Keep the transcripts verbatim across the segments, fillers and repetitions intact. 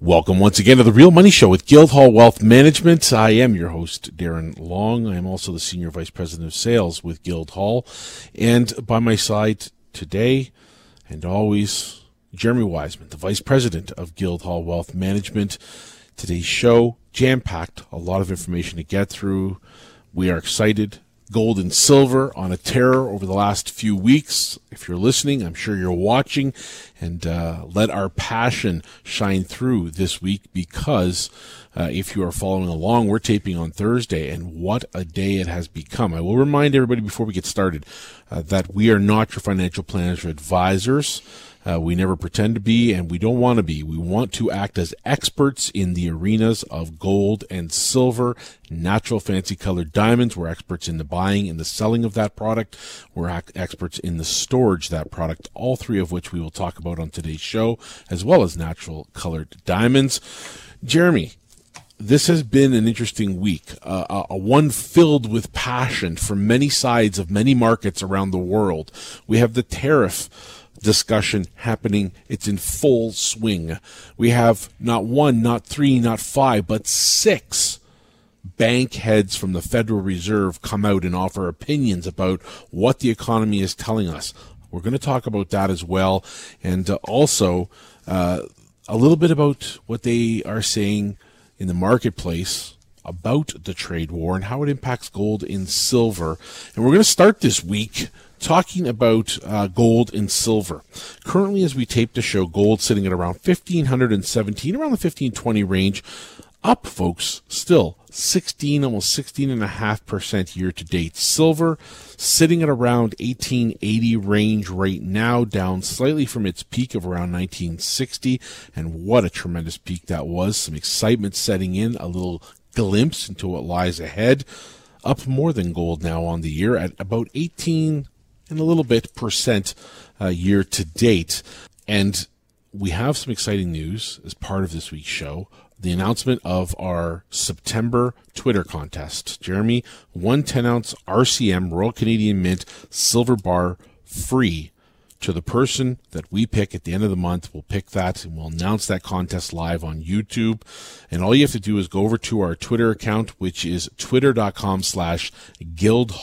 Welcome once again to the Real Money Show with Guildhall Wealth Management. I am your host, Darren Long. I am also the Senior Vice President of Sales with Guildhall. And by my side today and always, Jeremy Wiseman, the Vice President of Guildhall Wealth Management. Today's show, jam-packed, a lot of information to get through. We are excited. Gold and silver on a tear over the last few weeks. If you're listening, I'm sure you're watching, and uh, let our passion shine through this week, because uh, if you are following along, we're taping on Thursday, and what a day it has become. I will remind everybody before we get started uh, that we are not your financial planners or advisors. Uh, we never pretend to be, and we don't want to be. We want to act as experts in the arenas of gold and silver, natural fancy colored diamonds. We're experts in the buying and the selling of that product. We're ac- experts in the storage of that product, all three of which we will talk about on today's show, as well as natural colored diamonds. Jeremy, this has been an interesting week, uh, a, a one filled with passion from many sides of many markets around the world. We have the tariff discussion happening. It's in full swing. We have not one, not three, not five, but six bank heads from the Federal Reserve come out and offer opinions about what the economy is telling us. We're going to talk about that as well, and uh, also uh, a little bit about what they are saying in the marketplace about the trade war and how it impacts gold and silver. And we're going to start this week talking about uh, gold and silver. Currently, as we tape the show, gold sitting at around fifteen seventeen, around the fifteen twenty range. Up, folks, still sixteen, almost sixteen point five percent year to date. Silver sitting at around eighteen eighty range right now, down slightly from its peak of around nineteen sixty. And what a tremendous peak that was. Some excitement setting in, a little glimpse into what lies ahead. Up more than gold now on the year at about eighteen and a little bit percent uh, year to date. And we have some exciting news as part of this week's show. The announcement of our September Twitter contest. Jeremy, one ten-ounce R C M Royal Canadian Mint Silver Bar free to the person that we pick at the end of the month. We'll pick that, and we'll announce that contest live on YouTube. And all you have to do is go over to our Twitter account, which is twitter.com slash guildhallwm.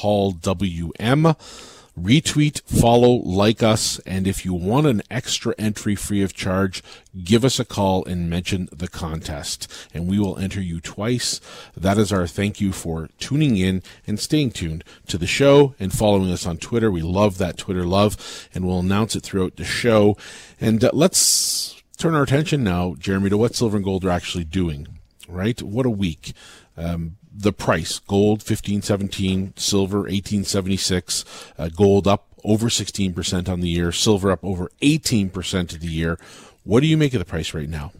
Retweet, follow, like us, and if you want an extra entry free of charge, give us a call and mention the contest, and we will enter you twice. That is our thank you for tuning in and staying tuned to the show and following us on Twitter. We love that Twitter love, and we'll announce it throughout the show. And uh, let's turn our attention now, Jeremy, to what silver and gold are actually doing, right? What a week. Um, the price, gold fifteen seventeen, silver eighteen seventy-six, uh, gold up over sixteen percent on the year, silver up over eighteen percent of the year. What do you make of the price right now?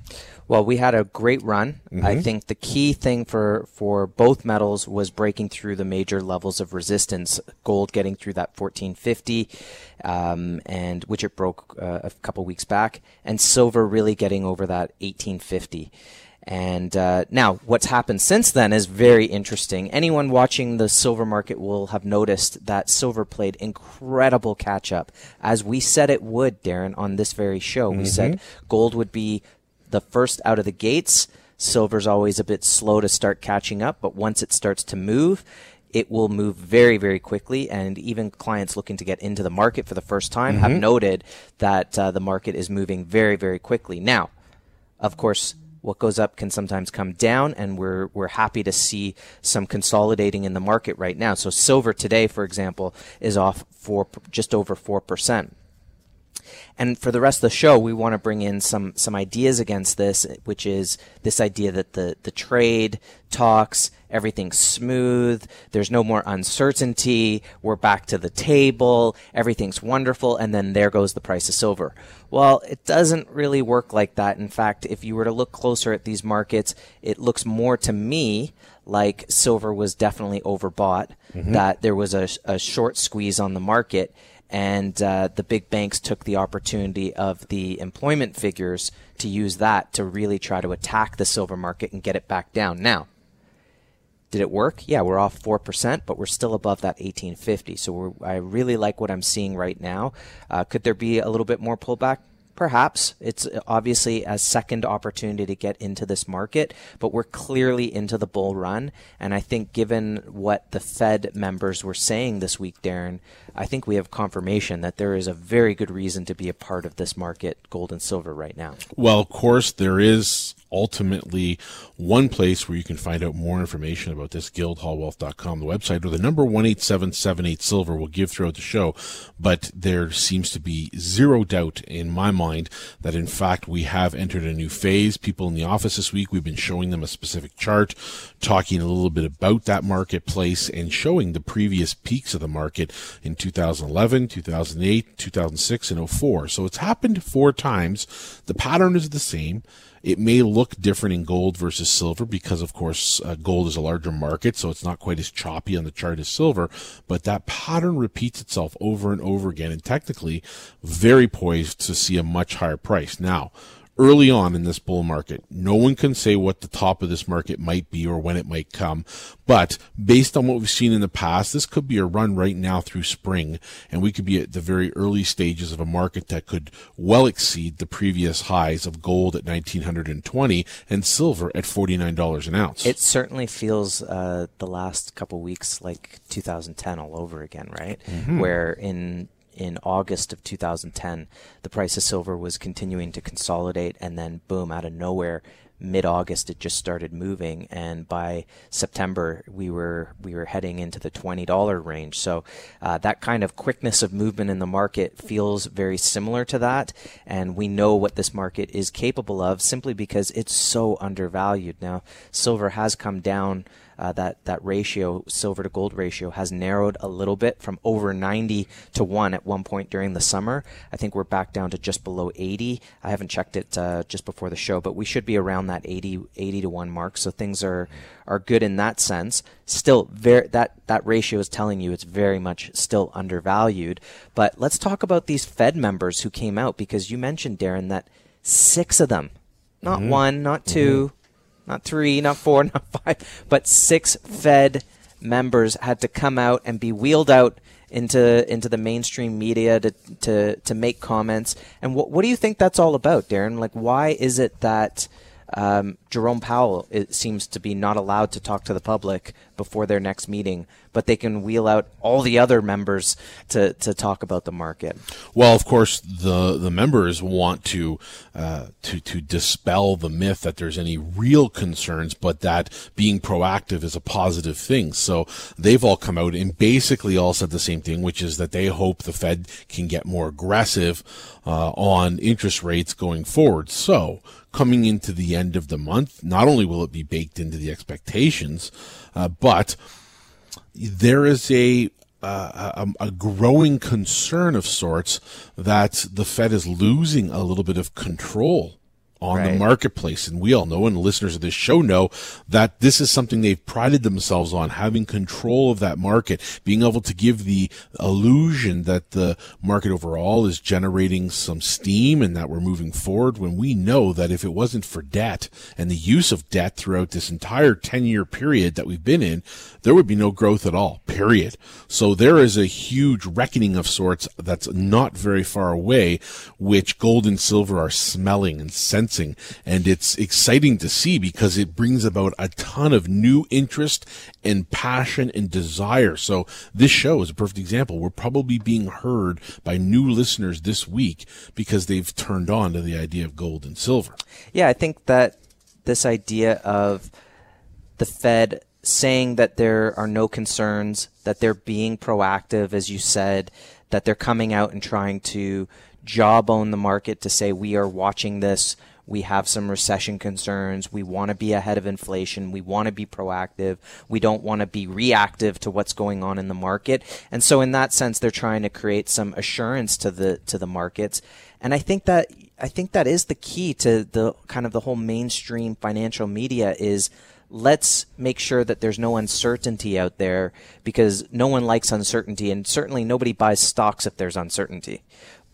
Well, we had a great run. Mm-hmm. I think the key thing for, for both metals was breaking through the major levels of resistance. Gold getting through that fourteen fifty, um, and which it broke uh, a couple weeks back, and silver really getting over that eighteen fifty. And uh, now what's happened since then is very interesting. Anyone watching the silver market will have noticed that silver played incredible catch-up, as we said it would, Darren, on this very show. Mm-hmm. We said gold would be the first out of the gates. Silver's always a bit slow to start catching up, but once it starts to move, it will move very, very quickly, and even clients looking to get into the market for the first time, mm-hmm, have noted that uh, the market is moving very, very quickly. Now, of course, what goes up can sometimes come down, and we're we're happy to see some consolidating in the market right now. So silver today, for example, is off four, just over four percent. And for the rest of the show, we want to bring in some some ideas against this, which is this idea that the, the trade talks, everything's smooth, there's no more uncertainty, we're back to the table, everything's wonderful, and then there goes the price of silver. Well, it doesn't really work like that. In fact, if you were to look closer at these markets, it looks more to me like silver was definitely overbought, mm-hmm, that there was a, a short squeeze on the market. And uh, the big banks took the opportunity of the employment figures to use that to really try to attack the silver market and get it back down. Now, did it work? Yeah, we're off four percent, but we're still above that eighteen fifty. So we're, I really like what I'm seeing right now. Uh, could there be a little bit more pullback? Perhaps it's obviously a second opportunity to get into this market, but we're clearly into the bull run. And I think given what the Fed members were saying this week, Darren, I think we have confirmation that there is a very good reason to be a part of this market, gold and silver right now. Well, of course, there is ultimately one place where you can find out more information about this, guildhall wealth dot com, the website, or the number one eight seven seven eight silver will give throughout the show. But there seems to be zero doubt in my mind that in fact we have entered a new phase. People in the office this week, we've been showing them a specific chart, talking a little bit about that marketplace and showing the previous peaks of the market in two thousand eleven, two thousand eight, two thousand six, and oh four. So it's happened four times. The pattern is the same. It may look different in gold versus silver because, of course, uh, gold is a larger market, so it's not quite as choppy on the chart as silver, but that pattern repeats itself over and over again, and technically very poised to see a much higher price. Now, early on in this bull market, no one can say what the top of this market might be or when it might come, but based on what we've seen in the past, this could be a run right now through spring, and we could be at the very early stages of a market that could well exceed the previous highs of gold at nineteen twenty and silver at forty-nine dollars an ounce. It certainly feels uh, the last couple weeks like two thousand ten all over again, right? Mm-hmm. Where in In August of two thousand ten, the price of silver was continuing to consolidate, and then boom, out of nowhere, mid-August, it just started moving, and by September we were we were heading into the twenty dollar range. So uh, that kind of quickness of movement in the market feels very similar to that, and we know what this market is capable of simply because it's so undervalued. Now, silver has come down. Uh, that, that ratio, silver to gold ratio, has narrowed a little bit from over ninety to one at one point during the summer. I think we're back down to just below eighty. I haven't checked it uh, just before the show, but we should be around that eighty to one mark. So things are, are good in that sense. Still, very, that, that ratio is telling you it's very much still undervalued. But let's talk about these Fed members who came out, because you mentioned, Darren, that six of them, not mm-hmm. one, not two, mm-hmm. not three, not four, not five, but six Fed members had to come out and be wheeled out into into the mainstream media to to, to make comments. And what what do you think that's all about, Darren? Like, why is it that um, Jerome Powell it seems to be not allowed to talk to the public before their next meeting, but they can wheel out all the other members to, to talk about the market? Well, of course, the, the members want to, uh, to, to dispel the myth that there's any real concerns, but that being proactive is a positive thing. So they've all come out and basically all said the same thing, which is that they hope the Fed can get more aggressive, uh, on interest rates going forward. So coming into the end of the month, not only will it be baked into the expectations, uh, but there is a, uh, a a growing concern of sorts that the Fed is losing a little bit of control on right. the marketplace. And we all know, and listeners of this show know, that this is something they've prided themselves on, having control of that market, being able to give the illusion that the market overall is generating some steam and that we're moving forward, when we know that if it wasn't for debt and the use of debt throughout this entire ten-year period that we've been in, there would be no growth at all, period. So there is a huge reckoning of sorts that's not very far away, which gold and silver are smelling and sensing. And it's exciting to see because it brings about a ton of new interest and passion and desire. So this show is a perfect example. We're probably being heard by new listeners this week because they've turned on to the idea of gold and silver. Yeah, I think that this idea of the Fed saying that there are no concerns, that they're being proactive, as you said, that they're coming out and trying to jawbone the market to say, we are watching this. We have some recession concerns. We want to be ahead of inflation. We want to be proactive. We don't want to be reactive to what's going on in the market. And so in that sense, they're trying to create some assurance to the to the markets. And I think that I think that is the key to the kind of the whole mainstream financial media is, let's make sure that there's no uncertainty out there, because no one likes uncertainty, and certainly nobody buys stocks if there's uncertainty.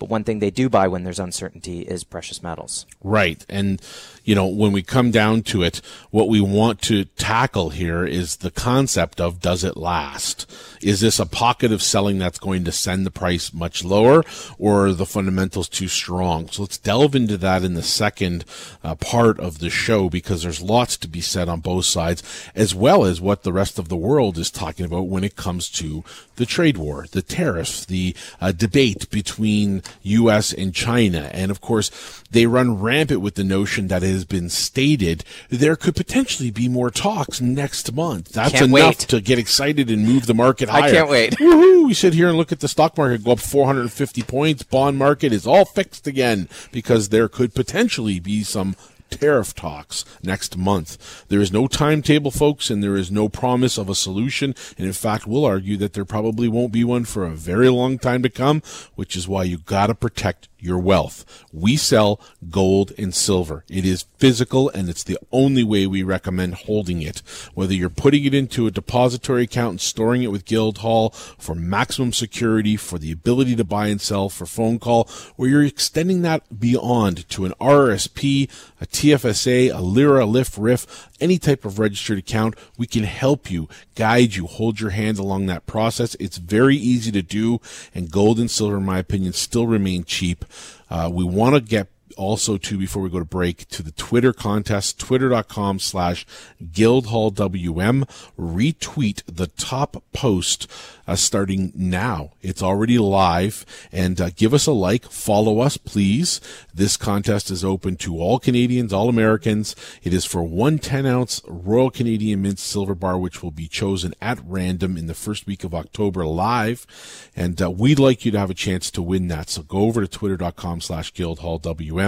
But one thing they do buy when there's uncertainty is precious metals. Right. And, you know, when we come down to it, what we want to tackle here is the concept of, does it last? Is this a pocket of selling that's going to send the price much lower, or are the fundamentals too strong? So let's delve into that in the second uh, part of the show, because there's lots to be said on both sides, as well as what the rest of the world is talking about when it comes to the trade war, the tariffs, the uh, debate between U S and China. And of course, they run rampant with the notion that it has been stated there could potentially be more talks next month. That's can't enough wait. to get excited and move the market higher. I can't wait. Woohoo! We sit here and look at the stock market go up four hundred fifty points. Bond market is all fixed again because there could potentially be some tariff talks next month. There is no timetable, folks, and there is no promise of a solution. And in fact, we'll argue that there probably won't be one for a very long time to come, which is why you got to protect your wealth. We sell gold and silver. It is physical, and it's the only way we recommend holding it. Whether you're putting it into a depository account and storing it with Guildhall for maximum security, for the ability to buy and sell, for phone call, or you're extending that beyond to an R R S P, a T F S A, a L I R A, L I F, R I F, any type of registered account, we can help you, guide you, hold your hand along that process. It's very easy to do, and gold and silver, in my opinion, still remain cheap. Uh, we want to get also, too, before we go to break, to the Twitter contest, twitter.com slash GuildhallWM. Retweet the top post uh, starting now. It's already live. And uh, give us a like. Follow us, please. This contest is open to all Canadians, all Americans. It is for one ten-ounce Royal Canadian Mint silver bar, which will be chosen at random in the first week of October live. And uh, we'd like you to have a chance to win that. So go over to twitter.com slash GuildhallWM.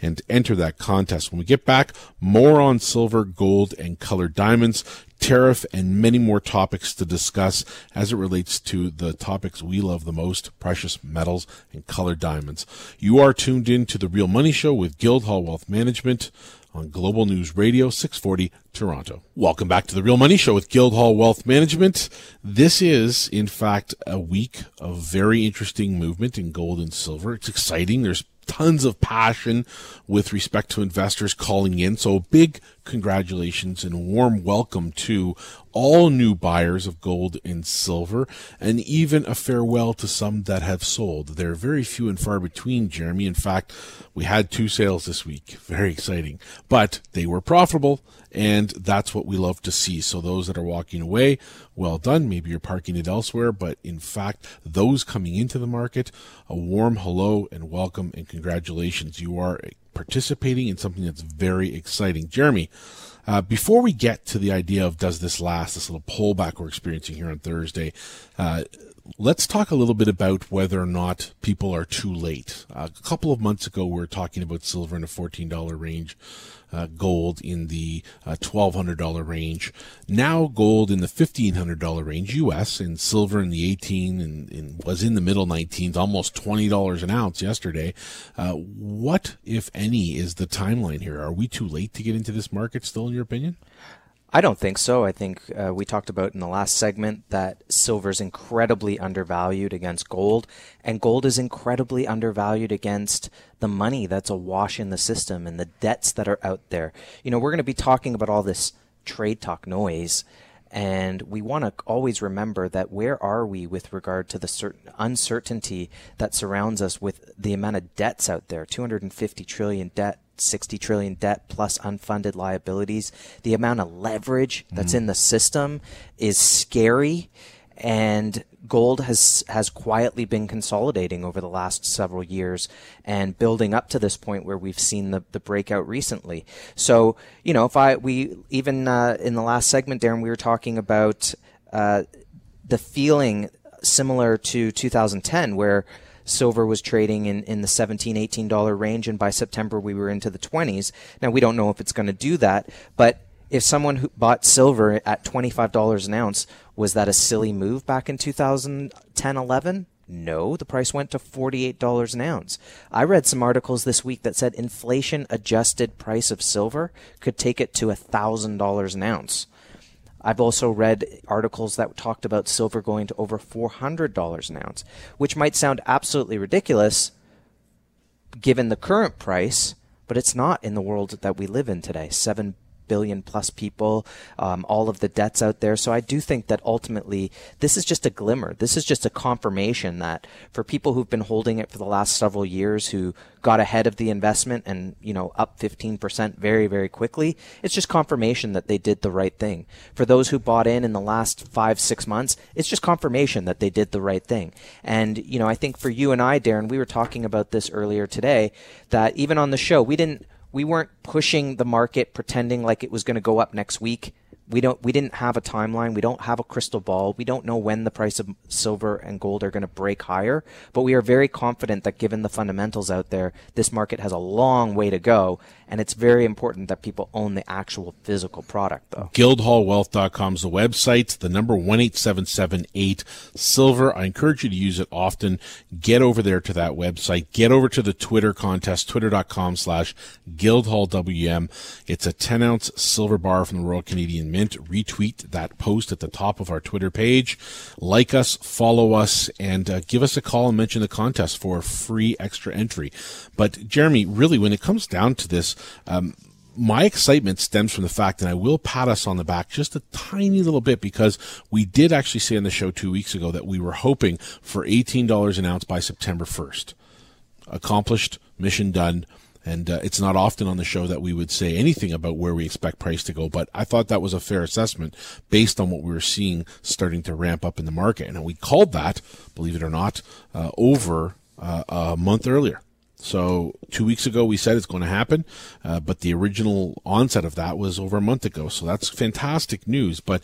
And enter that contest. When we get back, more on silver, gold, and colored diamonds, tariff, and many more topics to discuss as it relates to the topics we love the most, precious metals and colored diamonds. You are tuned in to The Real Money Show with Guildhall Wealth Management on Global News Radio six forty Toronto. Welcome back to The Real Money Show with Guildhall Wealth Management. This is, in fact, a week of very interesting movement in gold and silver. It's exciting. There's tons of passion with respect to investors calling in. So big congratulations and warm welcome to all new buyers of gold and silver, and even a farewell to some that have sold. There are very few and far between, Jeremy. In fact, we had two sales this week. Very exciting. But they were profitable, and that's what we love to see. So those that are walking away, well done. Maybe you're parking it elsewhere. But in fact, those coming into the market, a warm hello and welcome and congratulations. You are participating in something that's very exciting. Jeremy, Uh, before we get to the idea of does this last, this little pullback we're experiencing here on Thursday, uh, let's talk a little bit about whether or not people are too late. Uh, a couple of months ago, we were talking about silver in the fourteen dollars range, uh, gold in the uh, twelve hundred dollars range. Now gold in the fifteen hundred dollars range, U S, and silver in the eighteen and, and was in the middle nineteens, almost twenty dollars an ounce yesterday. Uh, what, if any, is the timeline here? Are we too late to get into this market still, in your opinion? I don't think so. I think uh, we talked about in the last segment that silver is incredibly undervalued against gold, and gold is incredibly undervalued against the money that's awash in the system and the debts that are out there. You know, we're going to be talking about all this trade talk noise, and we want to always remember that where are we with regard to the certain uncertainty that surrounds us with the amount of debts out there, two hundred fifty trillion debt, sixty trillion debt plus unfunded liabilities. The amount of leverage that's mm-hmm. in the system is scary, and gold has has quietly been consolidating over the last several years and building up to this point where we've seen the, the breakout recently. So, you know, if I we even uh, in the last segment, Darren, we were talking about uh, the feeling similar to two thousand ten, where silver was trading in, in the seventeen, eighteen dollars range, and by September we were into the twenties. Now, we don't know if it's going to do that, but if someone who bought silver at twenty-five dollars an ounce, was that a silly move back in two thousand ten, eleven? No, the price went to forty-eight dollars an ounce. I read some articles this week that said inflation-adjusted price of silver could take it to one thousand dollars an ounce. I've also read articles that talked about silver going to over four hundred dollars an ounce, which might sound absolutely ridiculous, given the current price, but it's not in the world that we live in today. Seven billion plus people, um, all of the debts out there. So I do think that ultimately this is just a glimmer. This is just a confirmation that for people who've been holding it for the last several years, who got ahead of the investment and, you know, up fifteen percent very, very quickly, it's just confirmation that they did the right thing. For those who bought in in the last five, six months, it's just confirmation that they did the right thing. And, you know, I think for you and I, Darren, we were talking about this earlier today, that even on the show, we didn't We weren't pushing the market, pretending like it was going to go up next week. We don't. We didn't have a timeline. We don't have a crystal ball. We don't know when the price of silver and gold are going to break higher. But we are very confident that given the fundamentals out there, this market has a long way to go. And it's very important that people own the actual physical product, though. guildhall wealth dot com is the website. The number one eight seven seven eight silver. I encourage you to use it often. Get over there to that website. Get over to the Twitter contest, twitter dot com slash guildhall w m. It's a ten ounce silver bar from the Royal Canadian Mint. Retweet that post at the top of our Twitter page. Like us, follow us, and uh, give us a call and mention the contest for free extra entry. But Jeremy, really, when it comes down to this, um, my excitement stems from the fact, and I will pat us on the back just a tiny little bit, because we did actually say on the show two weeks ago that we were hoping for eighteen dollars an ounce by September first. Accomplished, mission done. And uh, it's not often on the show that we would say anything about where we expect price to go, but I thought that was a fair assessment based on what we were seeing starting to ramp up in the market. And we called that, believe it or not, uh, over uh, a month earlier. So two weeks ago, we said it's going to happen, uh, but the original onset of that was over a month ago. So that's fantastic news. But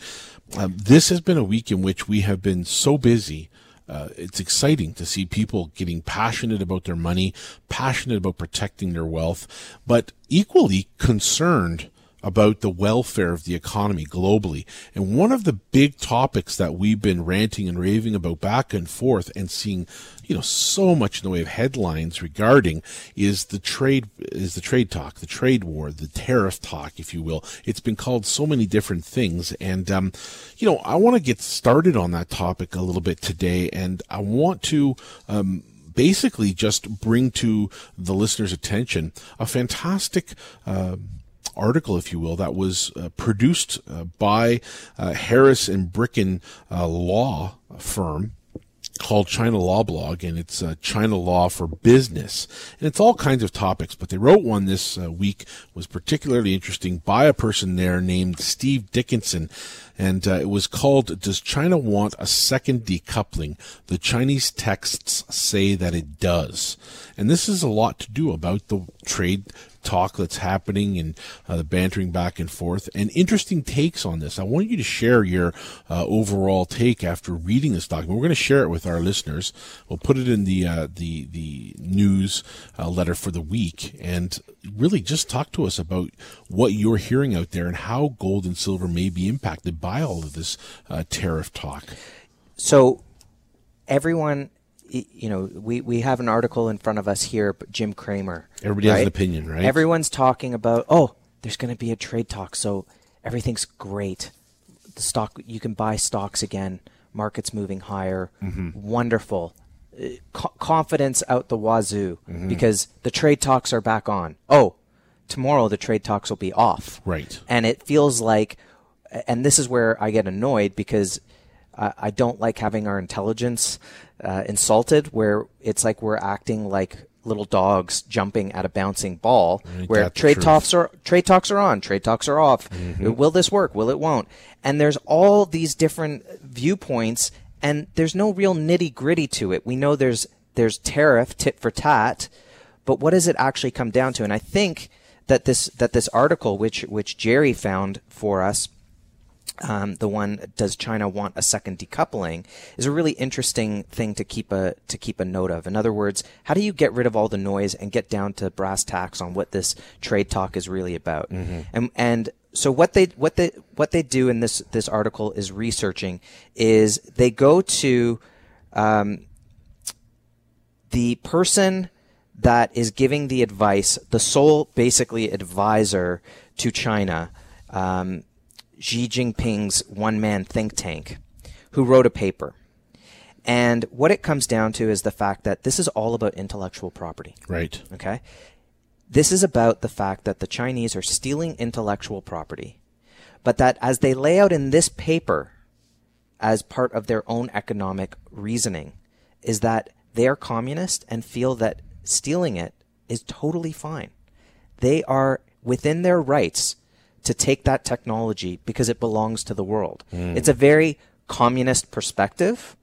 uh, this has been a week in which we have been so busy. Uh, it's exciting to see people getting passionate about their money, passionate about protecting their wealth, but equally concerned about the welfare of the economy globally. And one of the big topics that we've been ranting and raving about back and forth and seeing, you know, so much in the way of headlines regarding is the trade, is the trade talk, the trade war, the tariff talk, if you will. It's been called so many different things. And, um, you know, I want to get started on that topic a little bit today. And I want to, um, basically just bring to the listeners' attention a fantastic, uh, article, if you will, that was uh, produced uh, by uh, Harris and Bricken uh, law firm called China Law Blog, and it's uh, China Law for Business. And it's all kinds of topics, but they wrote one this uh, week, was particularly interesting, by a person there named Steve Dickinson. And uh, it was called, Does China Want a Second Decoupling? The Chinese Texts Say That It Does. And this is a lot to do about the trade talk that's happening and uh, the bantering back and forth and interesting takes on this. I want you to share your uh, overall take after reading this document. We're going to share it with our listeners. We'll put it in the uh, the the news uh, letter for the week, and really just talk to us about what you're hearing out there and how gold and silver may be impacted by all of this uh, tariff talk. So everyone, you know, we, we have an article in front of us here, but Jim Cramer. Everybody right? has an opinion, right? Everyone's talking about, oh, there's going to be a trade talk, so everything's great. The stock, you can buy stocks again. Market's moving higher. Mm-hmm. Wonderful. Co- confidence out the wazoo, mm-hmm. because the trade talks are back on. Oh, tomorrow the trade talks will be off. Right. And it feels like, and this is where I get annoyed, because I, I don't like having our intelligence Uh, insulted, where it's like we're acting like little dogs jumping at a bouncing ball, Ain't where trade talks are trade talks are on, trade talks are off. Mm-hmm. Will this work? Will it won't? And there's all these different viewpoints, and there's no real nitty gritty to it. We know there's there's tariff tit for tat, but what does it actually come down to? And I think that this that this article, which which Jerry found for us, Um, the one, Does China Want a Second Decoupling, is a really interesting thing to keep a to keep a note of. In other words, how do you get rid of all the noise and get down to brass tacks on what this trade talk is really about? Mm-hmm. And and so what they what they what they do in this this article is researching is they go to um, the person that is giving the advice, the sole basically advisor to China. Um, Xi Jinping's one-man think tank, who wrote a paper. And what it comes down to is the fact that this is all about intellectual property. Right. Okay. This is about the fact that the Chinese are stealing intellectual property, but that as they lay out in this paper as part of their own economic reasoning is that they are communist and feel that stealing it is totally fine. They are within their rights to take that technology because it belongs to the world. Mm. It's a very communist perspective,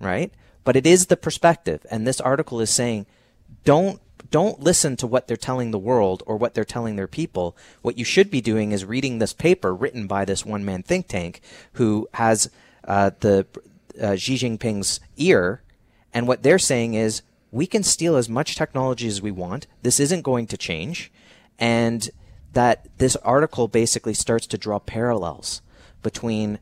right? But it is the perspective. And this article is saying, don't don't listen to what they're telling the world or what they're telling their people. What you should be doing is reading this paper written by this one-man think tank who has uh, the uh, Xi Jinping's ear. And what they're saying is, we can steal as much technology as we want. This isn't going to change. And that this article basically starts to draw parallels between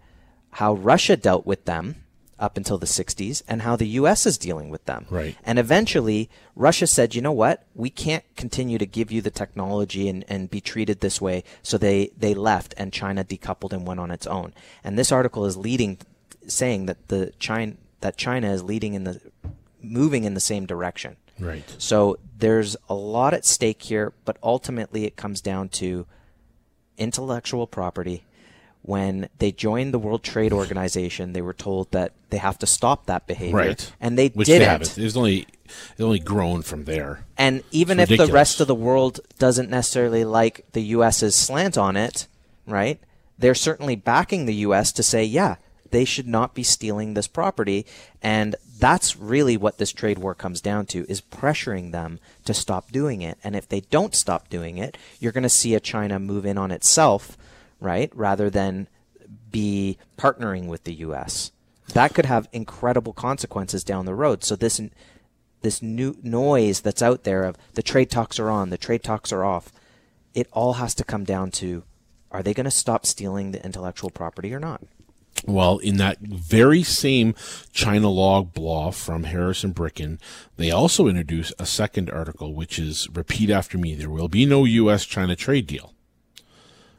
how Russia dealt with them up until the sixties and how the U S is dealing with them. Right. And eventually, Russia said, you know what? We can't continue to give you the technology and, and be treated this way. So they, they left and China decoupled and went on its own. And this article is leading, saying that the China, that China is leading in the, moving in the same direction. Right. So there's a lot at stake here, but ultimately it comes down to intellectual property. When they joined the World Trade Organization, they were told that they have to stop that behavior, right. And they Which didn't. They haven't. It's only it's only grown from there. And even if the rest of the world doesn't necessarily like the U S's slant on it, right? They're certainly backing the U S to say, yeah, they should not be stealing this property, and that's really what this trade war comes down to, is pressuring them to stop doing it. And if they don't stop doing it, you're going to see a China move in on itself, right, rather than be partnering with the U S. That could have incredible consequences down the road. So this this new noise that's out there of the trade talks are on, the trade talks are off, it all has to come down to, are they going to stop stealing the intellectual property or not? Well, in that very same China Law Blog from Harris and Bricken, they also introduce a second article, which is, repeat after me, there will be no U S China trade deal.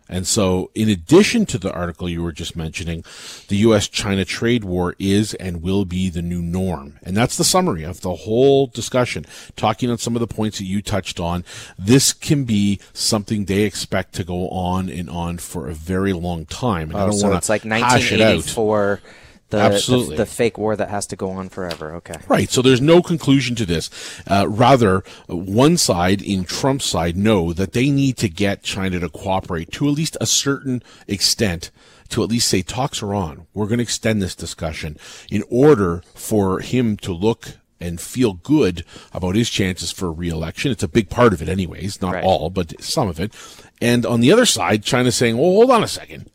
And so, in addition to the article you were just mentioning, the U S China trade war is and will be the new norm. And that's the summary of the whole discussion, talking on some of the points that you touched on. This can be something they expect to go on and on for a very long time. And oh, I don't so want it's to like nineteen eighty-four. Hash it out. The, Absolutely. The, the fake war that has to go on forever. Okay. Right. So there's no conclusion to this. Uh, rather, one side in Trump's side know that they need to get China to cooperate to at least a certain extent, to at least say talks are on. We're going to extend this discussion in order for him to look and feel good about his chances for re-election. It's a big part of it anyways, not right. all, but some of it. And on the other side, China's saying, well, hold on a second.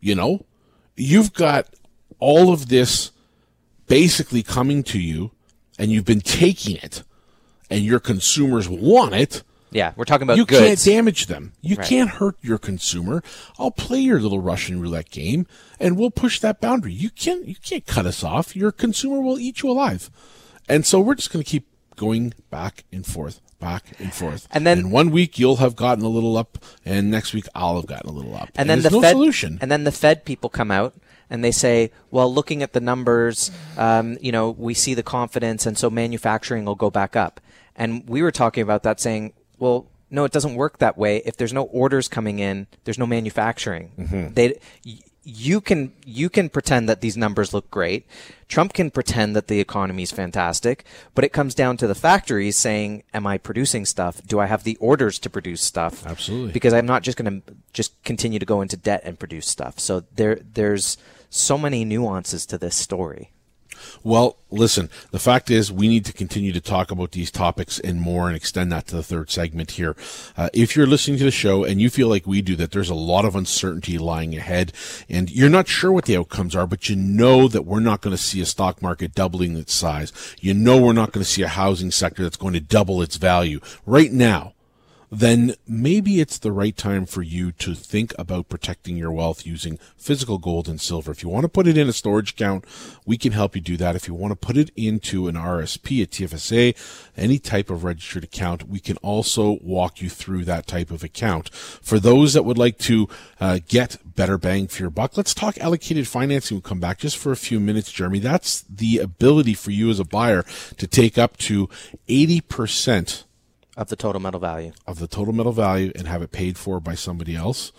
You know, you've got all of this basically coming to you, and you've been taking it, and your consumers want it. Yeah, we're talking about you goods. You can't damage them. You right. can't hurt your consumer. I'll play your little Russian roulette game, and we'll push that boundary. You can't, you can't cut us off. Your consumer will eat you alive. And so we're just going to keep going back and forth, back and forth. And then in one week, you'll have gotten a little up, and next week, I'll have gotten a little up. And, and then there's the no Fed, solution. And then the Fed people come out. And they say, well, looking at the numbers, um, you know, we see the confidence, and so manufacturing will go back up. And we were talking about that, saying, well, no, it doesn't work that way. If there's no orders coming in, there's no manufacturing. Mm-hmm. They, you can you can pretend that these numbers look great. Trump can pretend that the economy is fantastic, but it comes down to the factories saying, am I producing stuff? Do I have the orders to produce stuff? Absolutely. Because I'm not just going to just continue to go into debt and produce stuff. So there there's so many nuances to this story. Well, listen, the fact is we need to continue to talk about these topics and more and extend that to the third segment here. Uh, if you're listening to the show and you feel like we do that there's a lot of uncertainty lying ahead and you're not sure what the outcomes are, but you know that we're not going to see a stock market doubling its size. You know we're not going to see a housing sector that's going to double its value right now. then maybe it's the right time for you to think about protecting your wealth using physical gold and silver. If you want to put it in a storage account, we can help you do that. If you want to put it into an R S P, a T F S A, any type of registered account, we can also walk you through that type of account. For those that would like to uh, get better bang for your buck, let's talk allocated financing. We'll come back just for a few minutes, Jeremy. That's the ability for you as a buyer to take up to eighty percent of the total metal value. Of the total metal value and have it paid for by somebody else.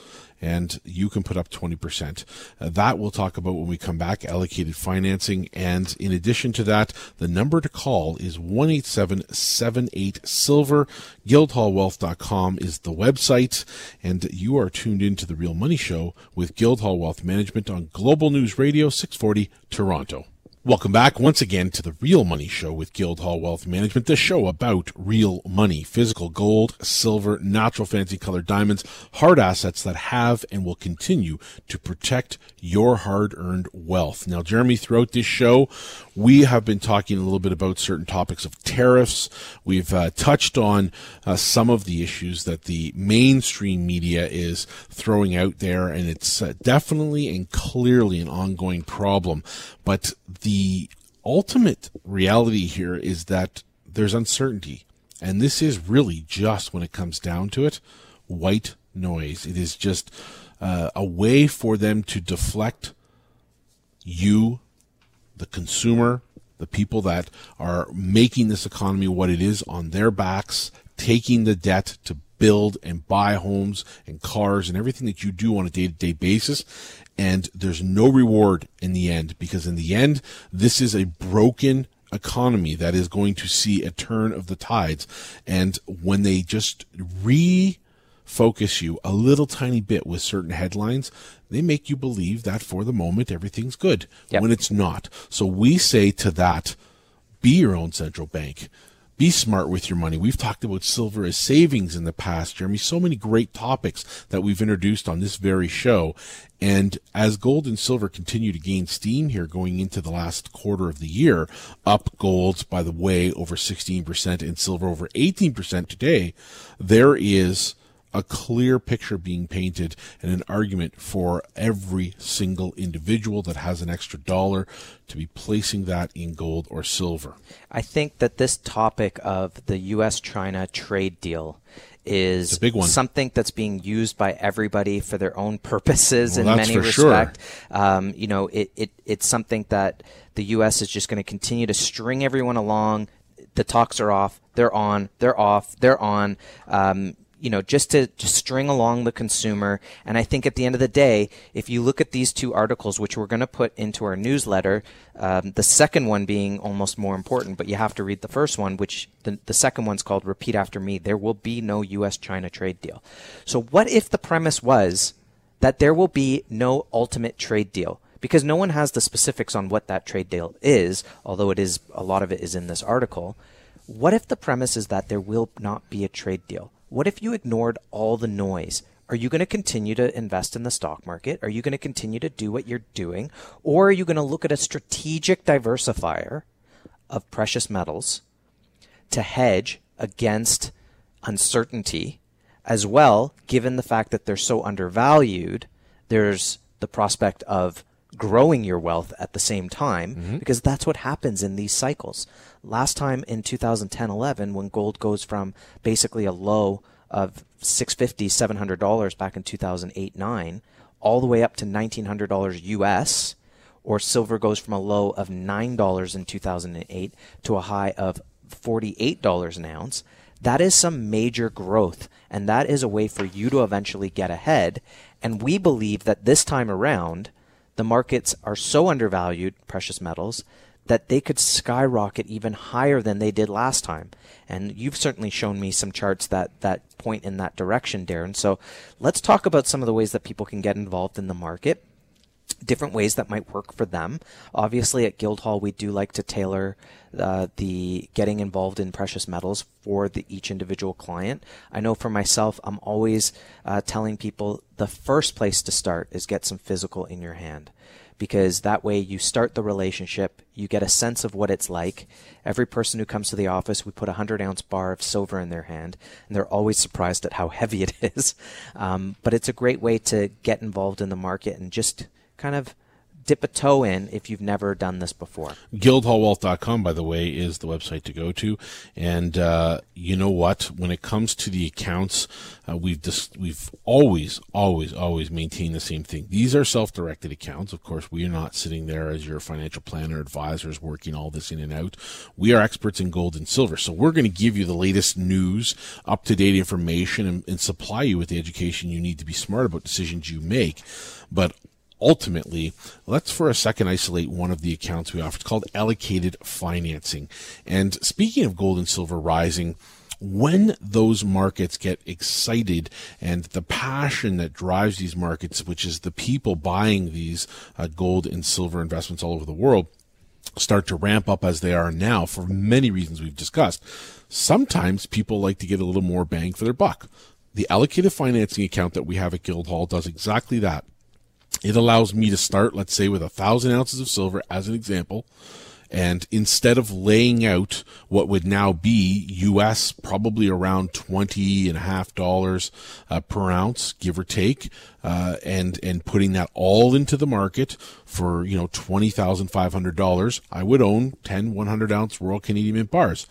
And you can put up twenty percent. Uh, that we'll talk about when we come back, allocated financing. And in addition to that, the number to call is one eight seven seven eight silver. guildhall wealth dot com is the website. And you are tuned into The Real Money Show with Guildhall Wealth Management on Global News Radio six forty Toronto. Welcome back once again to The Real Money Show with Guildhall Wealth Management, the show about real money, physical gold, silver, natural fancy colored diamonds, hard assets that have and will continue to protect your hard-earned wealth. Now, Jeremy, throughout this show, we have been talking a little bit about certain topics of tariffs. We've uh, touched on uh, some of the issues that the mainstream media is throwing out there, and it's uh, definitely and clearly an ongoing problem. But the ultimate reality here is that there's uncertainty, and this is really just, when it comes down to it, white noise. It is just uh, a way for them to deflect you, the consumer, the people that are making this economy what it is, on their backs, taking the debt to build and buy homes and cars and everything that you do on a day-to-day basis. And there's no reward in the end, because in the end, this is a broken economy that is going to see a turn of the tides. And when they just refocus you a little tiny bit with certain headlines, they make you believe that for the moment everything's good, yep, when it's not. So we say to that, be your own central bank. Be smart with your money. We've talked about silver as savings in the past, Jeremy. So many great topics that we've introduced on this very show. And as gold and silver continue to gain steam here going into the last quarter of the year, up gold, by the way, over sixteen percent and silver over eighteen percent today, there is a clear picture being painted and an argument for every single individual that has an extra dollar to be placing that in gold or silver. I think that this topic of the U S China trade deal is a big one, something that's being used by everybody for their own purposes, well, in many respects. Sure. Um, you know, it, it, it's something that the U S is just going to continue to string everyone along. The talks are off, they're on, they're off, they're on. Um, You know, just to, to string along the consumer. And I think at the end of the day, if you look at these two articles, which we're going to put into our newsletter, um, the second one being almost more important, but you have to read the first one, which the, the second one's called Repeat After Me. There will be no U S China trade deal. So what if the premise was that there will be no ultimate trade deal? Because no one has the specifics on what that trade deal is, although it is, a lot of it is in this article. What if the premise is that there will not be a trade deal? What if you ignored all the noise? Are you going to continue to invest in the stock market? Are you going to continue to do what you're doing? Or are you going to look at a strategic diversifier of precious metals to hedge against uncertainty as well, given the fact that they're so undervalued? There's the prospect of growing your wealth at the same time, mm-hmm, because that's what happens in these cycles. Last time in two thousand ten eleven, when gold goes from basically a low of six fifty, seven hundred dollars back in two thousand eight nine, all the way up to nineteen hundred dollars U S, or silver goes from a low of nine dollars in two thousand eight to a high of forty-eight dollars an ounce, that is some major growth, and that is a way for you to eventually get ahead. And we believe that this time around, the markets are so undervalued, precious metals, that they could skyrocket even higher than they did last time. And you've certainly shown me some charts that, that point in that direction, Darren. So let's talk about some of the ways that people can get involved in the market, different ways that might work for them. Obviously, at Guildhall, we do like to tailor uh, the getting involved in precious metals for the, each individual client. I know for myself, I'm always uh, telling people the first place to start is get some physical in your hand, because that way you start the relationship, You get a sense of what it's like. Every person who comes to the office, we put a one hundred ounce bar of silver in their hand, and they're always surprised at how heavy it is. Um, but it's a great way to get involved in the market and just kind of dip a toe in if you've never done this before. guildhall wealth dot com, by the way, is the website to go to. And uh, you know what? When it comes to the accounts, uh, we've just, we've always, always, always maintained the same thing. These are self-directed accounts. Of course, we are not sitting there as your financial planner, advisors, working all this in and out. We are experts in gold and silver. So we're going to give you the latest news, up-to-date information, and, and supply you with the education you need to be smart about decisions you make. But ultimately, let's for a second isolate one of the accounts we offer. It's called allocated financing. And speaking of gold and silver rising, when those markets get excited and the passion that drives these markets, which is the people buying these uh, gold and silver investments all over the world, start to ramp up as they are now for many reasons we've discussed, sometimes people like to get a little more bang for their buck. The allocated financing account that we have at Guildhall does exactly that. It allows me to start, let's say, with a thousand ounces of silver as an example. And instead of laying out what would now be U S probably around twenty and a half dollars uh, per ounce, give or take, uh, and, and putting that all into the market for, you know, twenty thousand five hundred dollars, I would own ten one hundred ounce Royal Canadian Mint bars.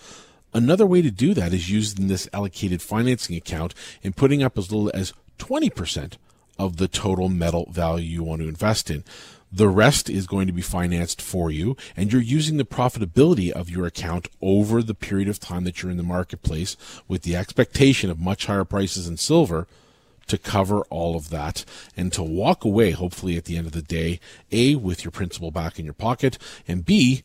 Another way to do that is using this allocated financing account and putting up as little as twenty percent of the total metal value you want to invest in. The rest is going to be financed for you, and you're using the profitability of your account over the period of time that you're in the marketplace, with the expectation of much higher prices in silver to cover all of that, and to walk away, hopefully at the end of the day, A, with your principal back in your pocket, and B,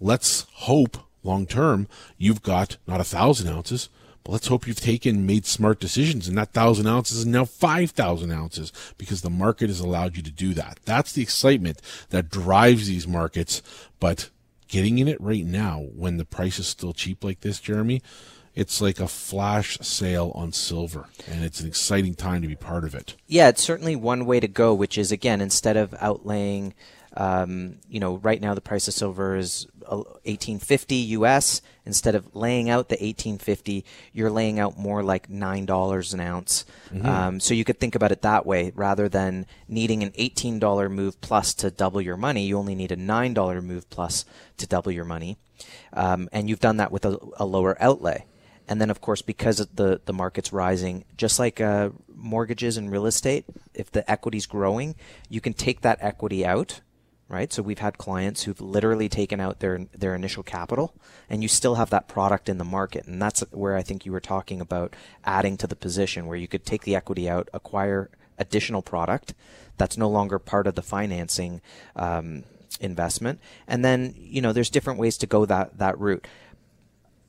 let's hope long term you've got not a thousand ounces, but let's hope you've taken, made smart decisions, and that thousand ounces is now five thousand ounces because the market has allowed you to do that. That's the excitement that drives these markets. But getting in it right now when the price is still cheap like this, Jeremy, it's like a flash sale on silver, and it's an exciting time to be part of it. Yeah, it's certainly one way to go, which is, again, instead of outlaying, um, you know, right now the price of silver is eighteen fifty U S. Instead of laying out the eighteen fifty, you're laying out more like nine dollars an ounce. Mm-hmm. Um, so you could think about it that way. Rather than needing an eighteen dollar move plus to double your money, you only need a nine dollar move plus to double your money. Um, and you've done that with a, a lower outlay. And then, of course, because of the, the market's rising, just like uh, mortgages and real estate, if the equity's growing, you can take that equity out. Right, so we've had clients who've literally taken out their their initial capital, and you still have that product in the market, and that's where I think you were talking about adding to the position, where you could take the equity out, acquire additional product that's no longer part of the financing um, investment, and then you know there's different ways to go that that route.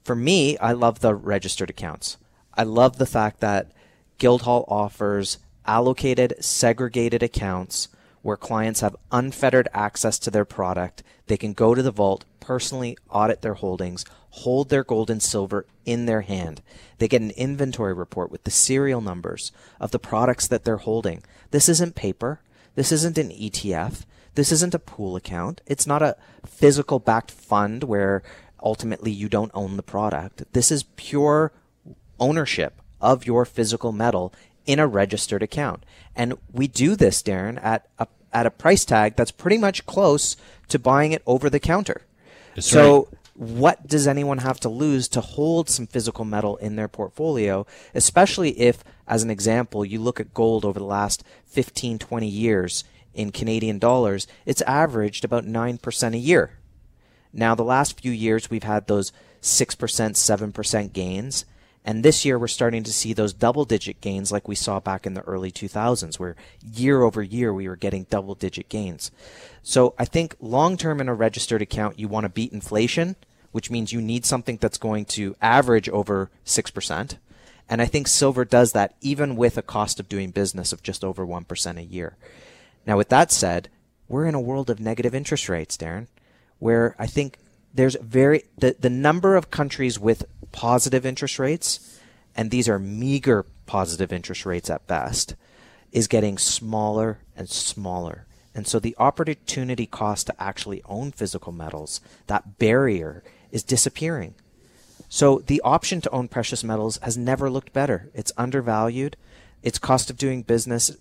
For me, I love the registered accounts. I love the fact that Guildhall offers allocated, segregated accounts where clients have unfettered access to their product. They can go to the vault, personally audit their holdings, hold their gold and silver in their hand. They get an inventory report with the serial numbers of the products that they're holding. This isn't paper. This isn't an E T F. This isn't a pool account. It's not a physical backed fund where ultimately you don't own the product. This is pure ownership of your physical metal in a registered account. And we do this, Darren, at a, at a price tag that's pretty much close to buying it over the counter. That's so right. What does anyone have to lose to hold some physical metal in their portfolio, especially if, as an example, you look at gold over the last fifteen, twenty years in Canadian dollars, it's averaged about nine percent a year. Now, the last few years, we've had those six percent, seven percent gains. And this year, we're starting to see those double-digit gains like we saw back in the early two thousands, where year over year, we were getting double-digit gains. So I think long-term in a registered account, you want to beat inflation, which means you need something that's going to average over six percent. And I think silver does that even with a cost of doing business of just over one percent a year. Now, with that said, we're in a world of negative interest rates, Darren, where I think there's very the, the number of countries with positive interest rates, and these are meager positive interest rates at best, is getting smaller and smaller. And so the opportunity cost to actually own physical metals, that barrier, is disappearing. So the option to own precious metals has never looked better. It's undervalued. Its cost of doing business,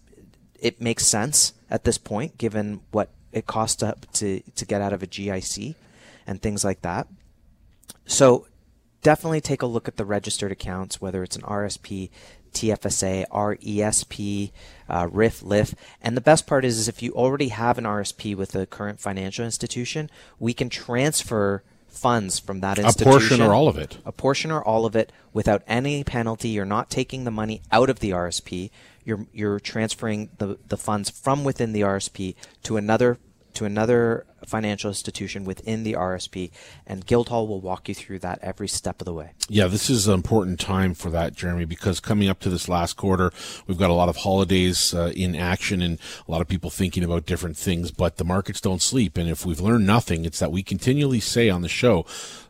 it makes sense at this point, given what it costs to, to, to get out of a G I C and things like that. So definitely take a look at the registered accounts, whether it's an R S P, T F S A, R E S P, uh, R I F, L I F. And the best part is, is if you already have an R S P with a current financial institution, we can transfer funds from that institution. A portion or all of it. A portion or all of it without any penalty. You're not taking the money out of the R S P. You're you're transferring the, the funds from within the R S P to another to another financial institution within the R S P, and Guildhall will walk you through that every step of the way. Yeah, this is an important time for that, Jeremy, because coming up to this last quarter, we've got a lot of holidays uh, in action and a lot of people thinking about different things, but the markets don't sleep. And if we've learned nothing, it's that we continually say on the show,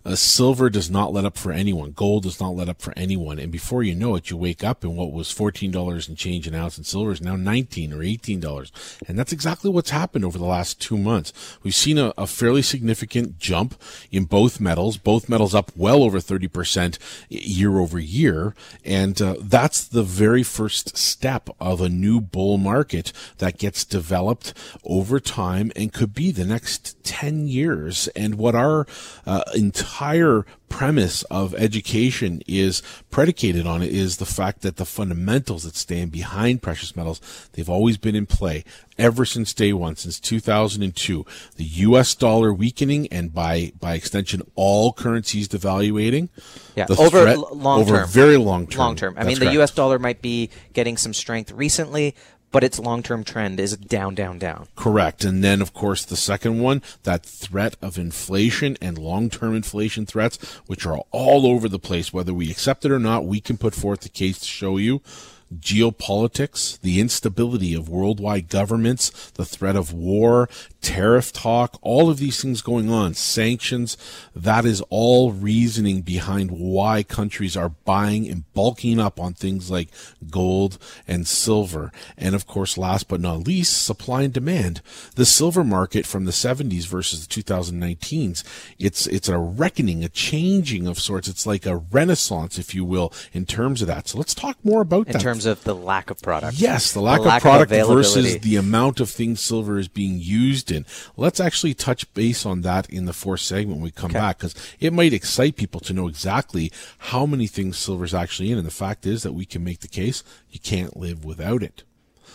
uh, silver does not let up for anyone. Gold does not let up for anyone. And before you know it, you wake up and what was fourteen dollars and change an ounce in silver is now nineteen or eighteen dollars. And that's exactly what's happened over the last two months. We've seen a, a fairly significant jump in both metals, both metals up well over thirty percent year over year. And uh, that's the very first step of a new bull market that gets developed over time and could be the next ten years. And what our uh, entire premise of education is predicated on is the fact that the fundamentals that stand behind precious metals, they've always been in play ever since day one, since two thousand two. The U S dollar weakening and by by extension all currencies devaluating. Yeah, the over threat, long over term. very long term. Long term. I mean, the correct. U S dollar might be getting some strength recently, but its long-term trend is down, down, down. Correct. And then, of course, the second one, that threat of inflation and long-term inflation threats, which are all over the place. Whether we accept it or not, we can put forth the case to show you geopolitics, the instability of worldwide governments, the threat of war, tariff talk, all of these things going on, sanctions, that is all reasoning behind why countries are buying and bulking up on things like gold and silver. And of course, last but not least, supply and demand. The silver market from the seventies versus the two thousand nineteens, it's, it's a reckoning, a changing of sorts. It's like a renaissance, if you will, in terms of that. So let's talk more about in that. In terms of the lack of product. Yes, the lack, the lack of product of versus the amount of things silver is being used in. Let's actually touch base on that in the fourth segment when we come okay. back, because it might excite people to know exactly how many things silver is actually in. And the fact is that we can make the case you can't live without it.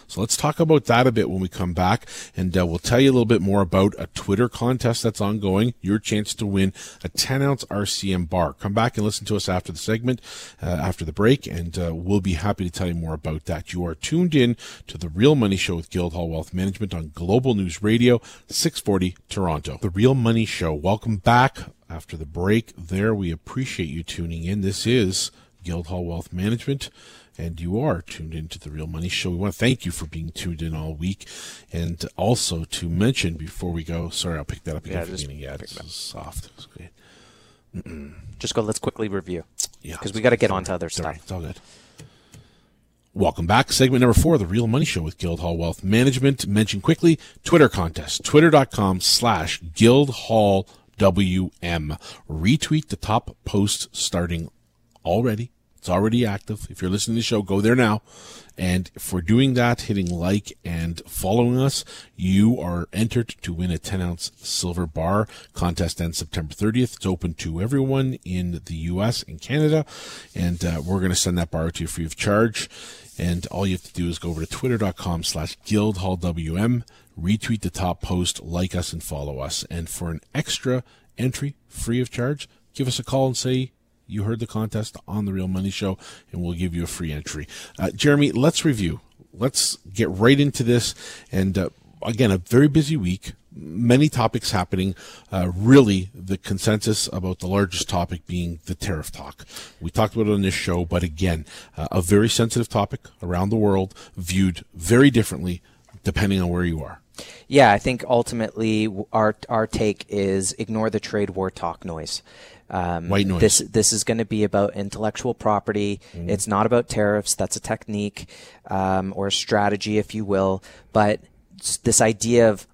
So let's talk about that a bit when we come back, and uh, we'll tell you a little bit more about a Twitter contest that's ongoing, your chance to win a ten-ounce R C M bar. Come back and listen to us after the segment, uh, after the break, and uh, we'll be happy to tell you more about that. You are tuned in to The Real Money Show with Guildhall Wealth Management on Global News Radio, six forty Toronto. The Real Money Show. Welcome back after the break there. We appreciate you tuning in. This is Guildhall Wealth Management. And you are tuned into The Real Money Show. We want to thank you for being tuned in all week. And also to mention before we go, sorry, I'll pick that up again. Yeah, for just yeah it's soft. It's great. Mm-mm. Just go, let's quickly review. Yeah. Because we got to get on to other stuff. It's all good. Welcome back. Segment number four, The Real Money Show with Guildhall Wealth Management. Mention quickly, Twitter contest, twitter.com slash Guildhall WM. Retweet the top post starting already. It's already active. If you're listening to the show, go there now. And for doing that, hitting like and following us, you are entered to win a ten-ounce silver bar. Contest ends September thirtieth. It's open to everyone in the U S and Canada. And uh, we're going to send that bar to you free of charge. And all you have to do is go over to twitter.com slash guildhallwm, retweet the top post, like us, and follow us. And for an extra entry free of charge, give us a call and say, you heard the contest on The Real Money Show, and we'll give you a free entry. Uh, Jeremy, let's review. Let's get right into this. And uh, again, a very busy week, many topics happening. Uh, really, the consensus about the largest topic being the tariff talk. We talked about it on this show, but again, uh, a very sensitive topic around the world, viewed very differently depending on where you are. Yeah, I think ultimately our our take is ignore the trade war talk noise. Um, White noise. This this is going to be about intellectual property. Mm-hmm. It's not about tariffs. That's a technique um, or a strategy, if you will. But this idea of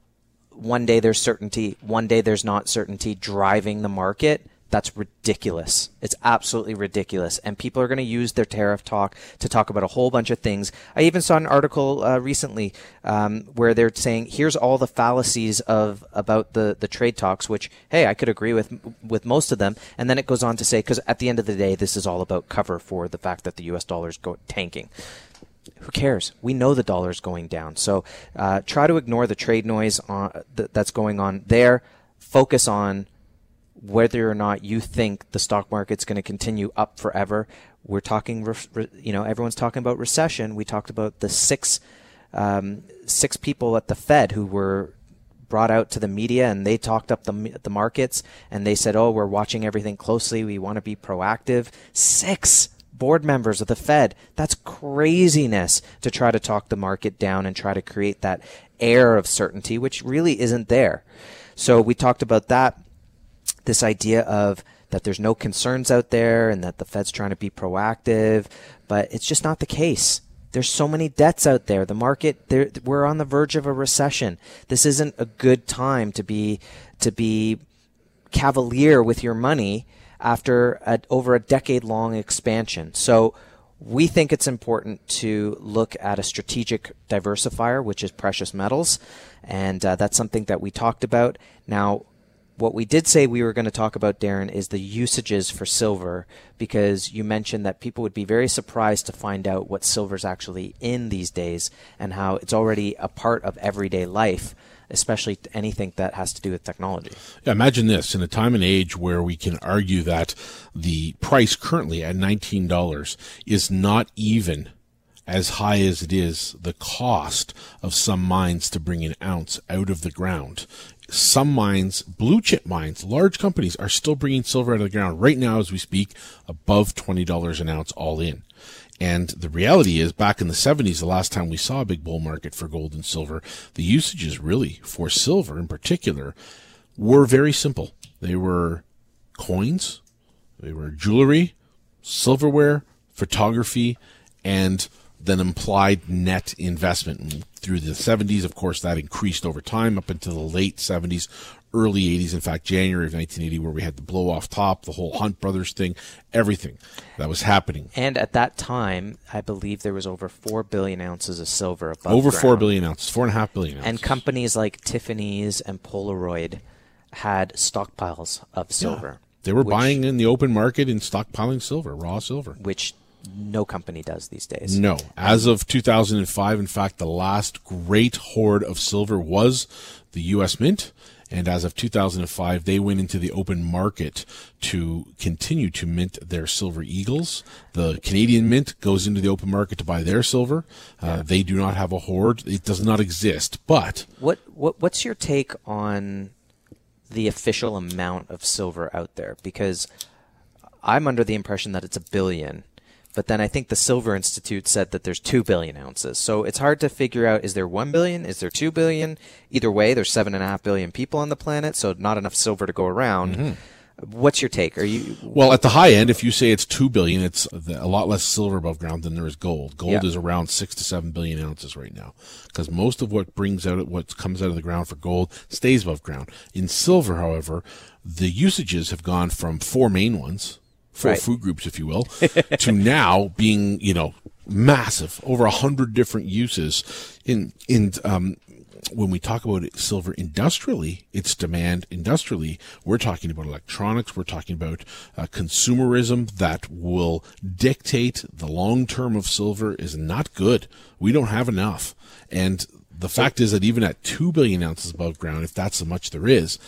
one day there's certainty, one day there's not certainty driving the market, that's ridiculous. It's absolutely ridiculous. And people are going to use their tariff talk to talk about a whole bunch of things. I even saw an article uh, recently um, where they're saying, here's all the fallacies of about the, the trade talks, which, hey, I could agree with with most of them. And then it goes on to say, because at the end of the day, this is all about cover for the fact that the U S dollar is go- tanking. Who cares? We know the dollar is going down. So uh, try to ignore the trade noise on, th- that's going on there. Focus on whether or not you think the stock market's going to continue up forever. We're talking, you know, everyone's talking about recession. We talked about the six um, six people at the Fed who were brought out to the media, and they talked up the the markets, and they said, "Oh, we're watching everything closely. We want to be proactive." Six board members of the Fed. That's craziness to try to talk the market down and try to create that air of certainty, which really isn't there. So we talked about that. This idea of that there's no concerns out there and that the Fed's trying to be proactive, but it's just not the case. There's so many debts out there. The market, we're on the verge of a recession. This isn't a good time to be to be cavalier with your money after a, over a decade-long expansion. So we think it's important to look at a strategic diversifier, which is precious metals, and uh, that's something that we talked about. Now, what we did say we were going to talk about, Darren, is the usages for silver, because you mentioned that people would be very surprised to find out what silver's actually in these days and how it's already a part of everyday life, especially anything that has to do with technology. Yeah, imagine this, in a time and age where we can argue that the price currently at nineteen dollars is not even as high as it is the cost of some mines to bring an ounce out of the ground. Some mines, blue chip mines, large companies are still bringing silver out of the ground right now as we speak, above twenty dollars an ounce all in. And the reality is, back in the seventies, the last time we saw a big bull market for gold and silver, the usages really for silver in particular were very simple. They were coins, they were jewelry, silverware, photography, and than implied net investment. Through the seventies, of course, that increased over time up into the late seventies, early eighties. In fact, January of nineteen eighty, where we had the blow off top, the whole Hunt Brothers thing, everything that was happening. And at that time, I believe there was over four billion ounces of silver above ground. Over four billion ounces, four point five billion ounces. And companies like Tiffany's and Polaroid had stockpiles of silver. Yeah. They were which, buying in the open market and stockpiling silver, raw silver. Which no company does these days. No. As of two thousand five, in fact, the last great hoard of silver was the U S Mint. And as of two thousand five, they went into the open market to continue to mint their silver eagles. The Canadian Mint goes into the open market to buy their silver. Uh, yeah. They do not have a hoard. It does not exist. But what, what what's your take on the official amount of silver out there? Because I'm under the impression that it's a billion. But then I think the Silver Institute said that there's two billion ounces. So it's hard to figure out, is there one billion? Is there two billion? Either way, there's seven point five billion people on the planet, so not enough silver to go around. Mm-hmm. What's your take? Are you well, at the high end, if you say it's two billion, it's a lot less silver above ground than there is gold. Gold yeah. is around six to seven billion ounces right now, because most of what brings out what comes out of the ground for gold stays above ground. In silver, however, the usages have gone from four main ones, Four right. food groups, if you will, to now being, you know, massive, over a hundred different uses. In in um, when we talk about it, silver industrially, its demand industrially, we're talking about electronics, we're talking about uh, consumerism that will dictate the long term of silver is not good. We don't have enough, and the so, fact is that even at two billion ounces above ground, if that's how much there is,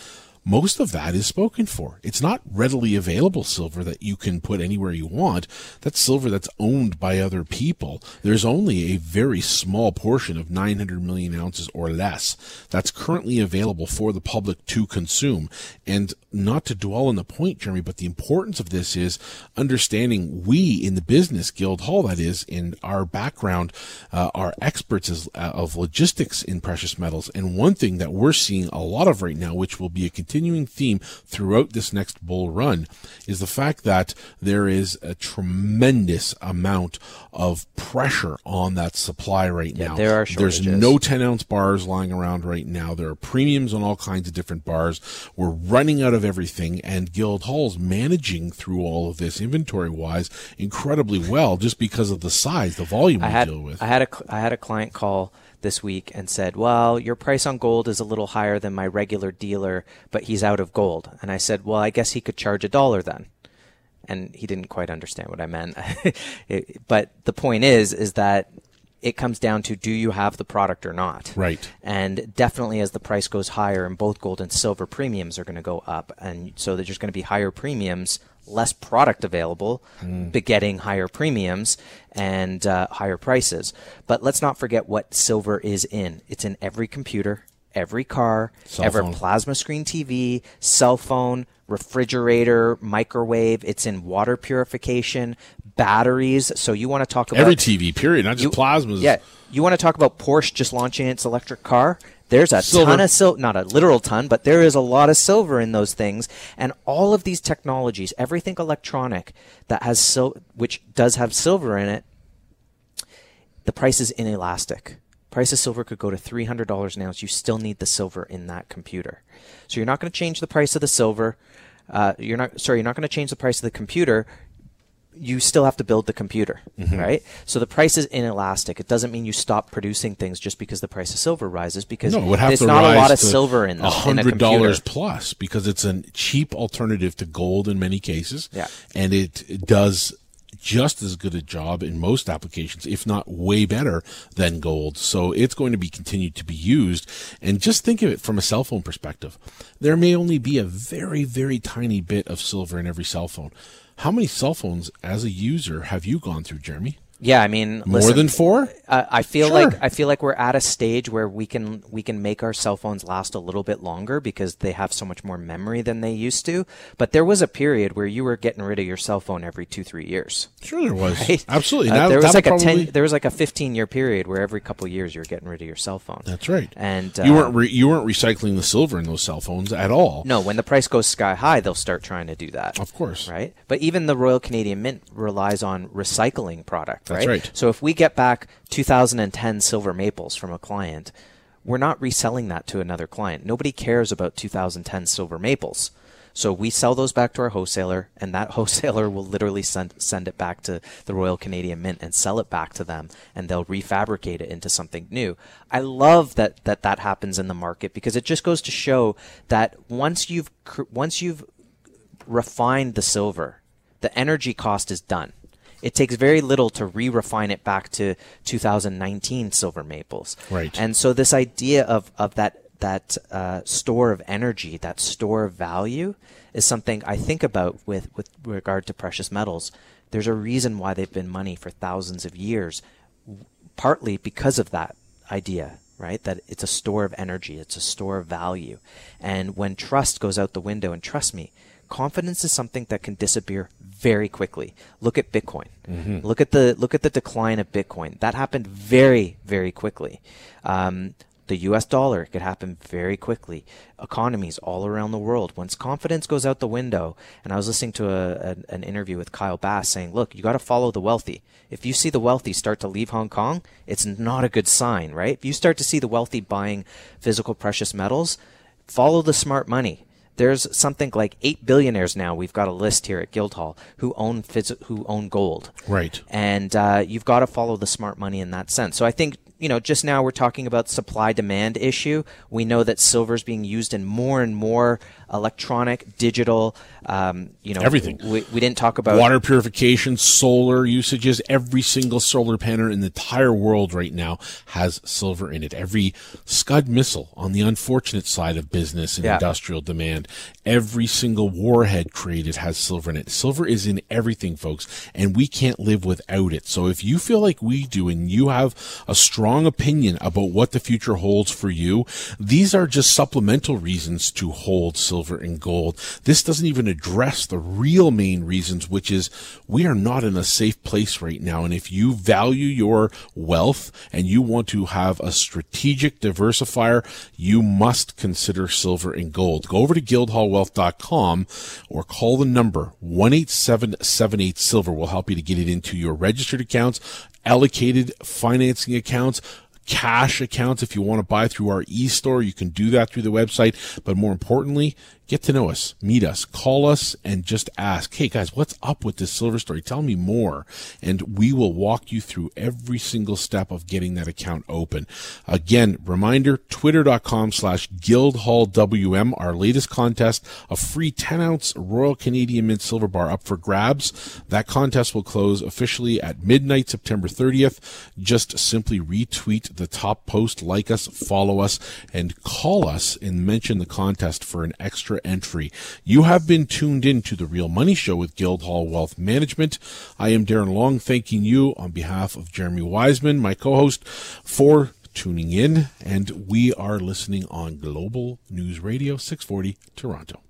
most of that is spoken for. It's not readily available silver that you can put anywhere you want. That's silver that's owned by other people. There's only a very small portion of nine hundred million ounces or less that's currently available for the public to consume. And not to dwell on the point, Jeremy, but the importance of this is understanding we in the business, Guildhall, that is, in our background, uh, are experts as, uh, of logistics in precious metals. And one thing that we're seeing a lot of right now, which will be a continuation continuing theme throughout this next bull run is the fact that there is a tremendous amount of pressure on that supply right yeah, now. There are shortages. There's no ten-ounce bars lying around right now. There are premiums on all kinds of different bars. We're running out of everything, and Guildhall's managing through all of this inventory-wise incredibly well just because of the size, the volume I we had, deal with. I had a, I had a client call this week and said, well, your price on gold is a little higher than my regular dealer, but he's out of gold. And I said, well, I guess he could charge a dollar then. And he didn't quite understand what I meant. it, but the point is, is that it comes down to, do you have the product or not? Right. And definitely as the price goes higher, and both gold and silver premiums are going to go up. And so there's going to be higher premiums, less product available, mm. begetting higher premiums and uh, higher prices. But let's not forget what silver is in. It's in every computer, every car, cell every phone. Plasma screen T V, cell phone, refrigerator, microwave. It's in water purification, batteries. So you want to talk about... Every T V, period, not just you, plasmas. Yeah. You want to talk about Porsche just launching its electric car? There's a silver. ton of silver, not a literal ton, but there is a lot of silver in those things. And all of these technologies, everything electronic that has sil- which does have silver in it, the price is inelastic. Price of silver could go to three hundred dollars an ounce. You still need the silver in that computer. So you're not going to change the price of the silver. Uh, you're not, sorry, you're not going to change the price of the computer. You still have to build the computer, mm-hmm. right? So the price is inelastic. It doesn't mean you stop producing things just because the price of silver rises, because no, it would have there's to not rise a lot of silver in, the, in a computer. one hundred dollars plus, because it's a cheap alternative to gold in many cases, yeah. and it, it does just as good a job in most applications, if not way better than gold. So it's going to be continued to be used. And just think of it from a cell phone perspective. There may only be a very, very tiny bit of silver in every cell phone. How many cell phones as a user have you gone through, Jeremy? Yeah, I mean, more listen, than four. Uh, I feel sure. like I feel like we're at a stage where we can we can make our cell phones last a little bit longer because they have so much more memory than they used to. But there was a period where you were getting rid of your cell phone every two, three years. Sure, there was right? absolutely. Uh, that, there was like probably... a ten. There was like a fifteen-year period where every couple of years you were getting rid of your cell phone. That's right. And uh, you weren't re- you weren't recycling the silver in those cell phones at all. No, when the price goes sky high, they'll start trying to do that. Of course, right? But even the Royal Canadian Mint relies on recycling products. Right? That's right. So if we get back two thousand ten silver maples from a client, we're not reselling that to another client. Nobody cares about two thousand ten silver maples. So we sell those back to our wholesaler, and that wholesaler will literally send send it back to the Royal Canadian Mint and sell it back to them, and they'll refabricate it into something new. I love that that, that happens in the market because it just goes to show that once you've once you've refined the silver, the energy cost is done. It takes very little to re-refine it back to two thousand nineteen silver maples. Right. And so this idea of, of that that uh, store of energy, that store of value, is something I think about with, with regard to precious metals. There's a reason why they've been money for thousands of years, partly because of that idea, right? That it's a store of energy. It's a store of value. And when trust goes out the window, and trust me, confidence is something that can disappear very quickly. Look at Bitcoin. Mm-hmm. Look at the look at the decline of Bitcoin. That happened very, very quickly. Um, the U S dollar could happen very quickly. Economies all around the world. Once confidence goes out the window, and I was listening to a, a, an interview with Kyle Bass saying, look, you got to follow the wealthy. If you see the wealthy start to leave Hong Kong, it's not a good sign, right? If you start to see the wealthy buying physical precious metals, follow the smart money. There's something like eight billionaires now. We've got a list here at Guildhall who own phys- who own gold, right? And uh, you've got to follow the smart money in that sense. So I think you know just now we're talking about supply demand issue. We know that silver is being used in more and more electronic, digital, um, you know, everything. We, we didn't talk about water purification, solar usages. Every single solar panel in the entire world right now has silver in it. Every Scud missile on the unfortunate side of business and yeah. industrial demand. Every single warhead created has silver in it. Silver is in everything, folks, and we can't live without it. So if you feel like we do and you have a strong strong opinion about what the future holds for you, these are just supplemental reasons to hold silver and gold. This doesn't even address the real main reasons, which is we are not in a safe place right now. And if you value your wealth and you want to have a strategic diversifier, you must consider silver and gold. Go over to guildhall wealth dot com or call the number one eight seven seven eight silver. We'll help you to get it into your registered accounts, allocated financing accounts, cash accounts. If you want to buy through our e-store, you can do that through the website. But more importantly, get to know us, meet us, call us, and just ask, hey, guys, what's up with this silver story? Tell me more. And we will walk you through every single step of getting that account open. Again, reminder, twitter.com slash guildhallwm, our latest contest, a free ten-ounce Royal Canadian Mint silver bar up for grabs. That contest will close officially at midnight, September thirtieth. Just simply retweet the top post, like us, follow us, and call us and mention the contest for an extra entry. You have been tuned in to The Real Money Show with Guildhall Wealth Management. I am Darren Long, thanking you on behalf of Jeremy Wiseman, my co-host, for tuning in. And we are listening on Global News Radio six forty Toronto.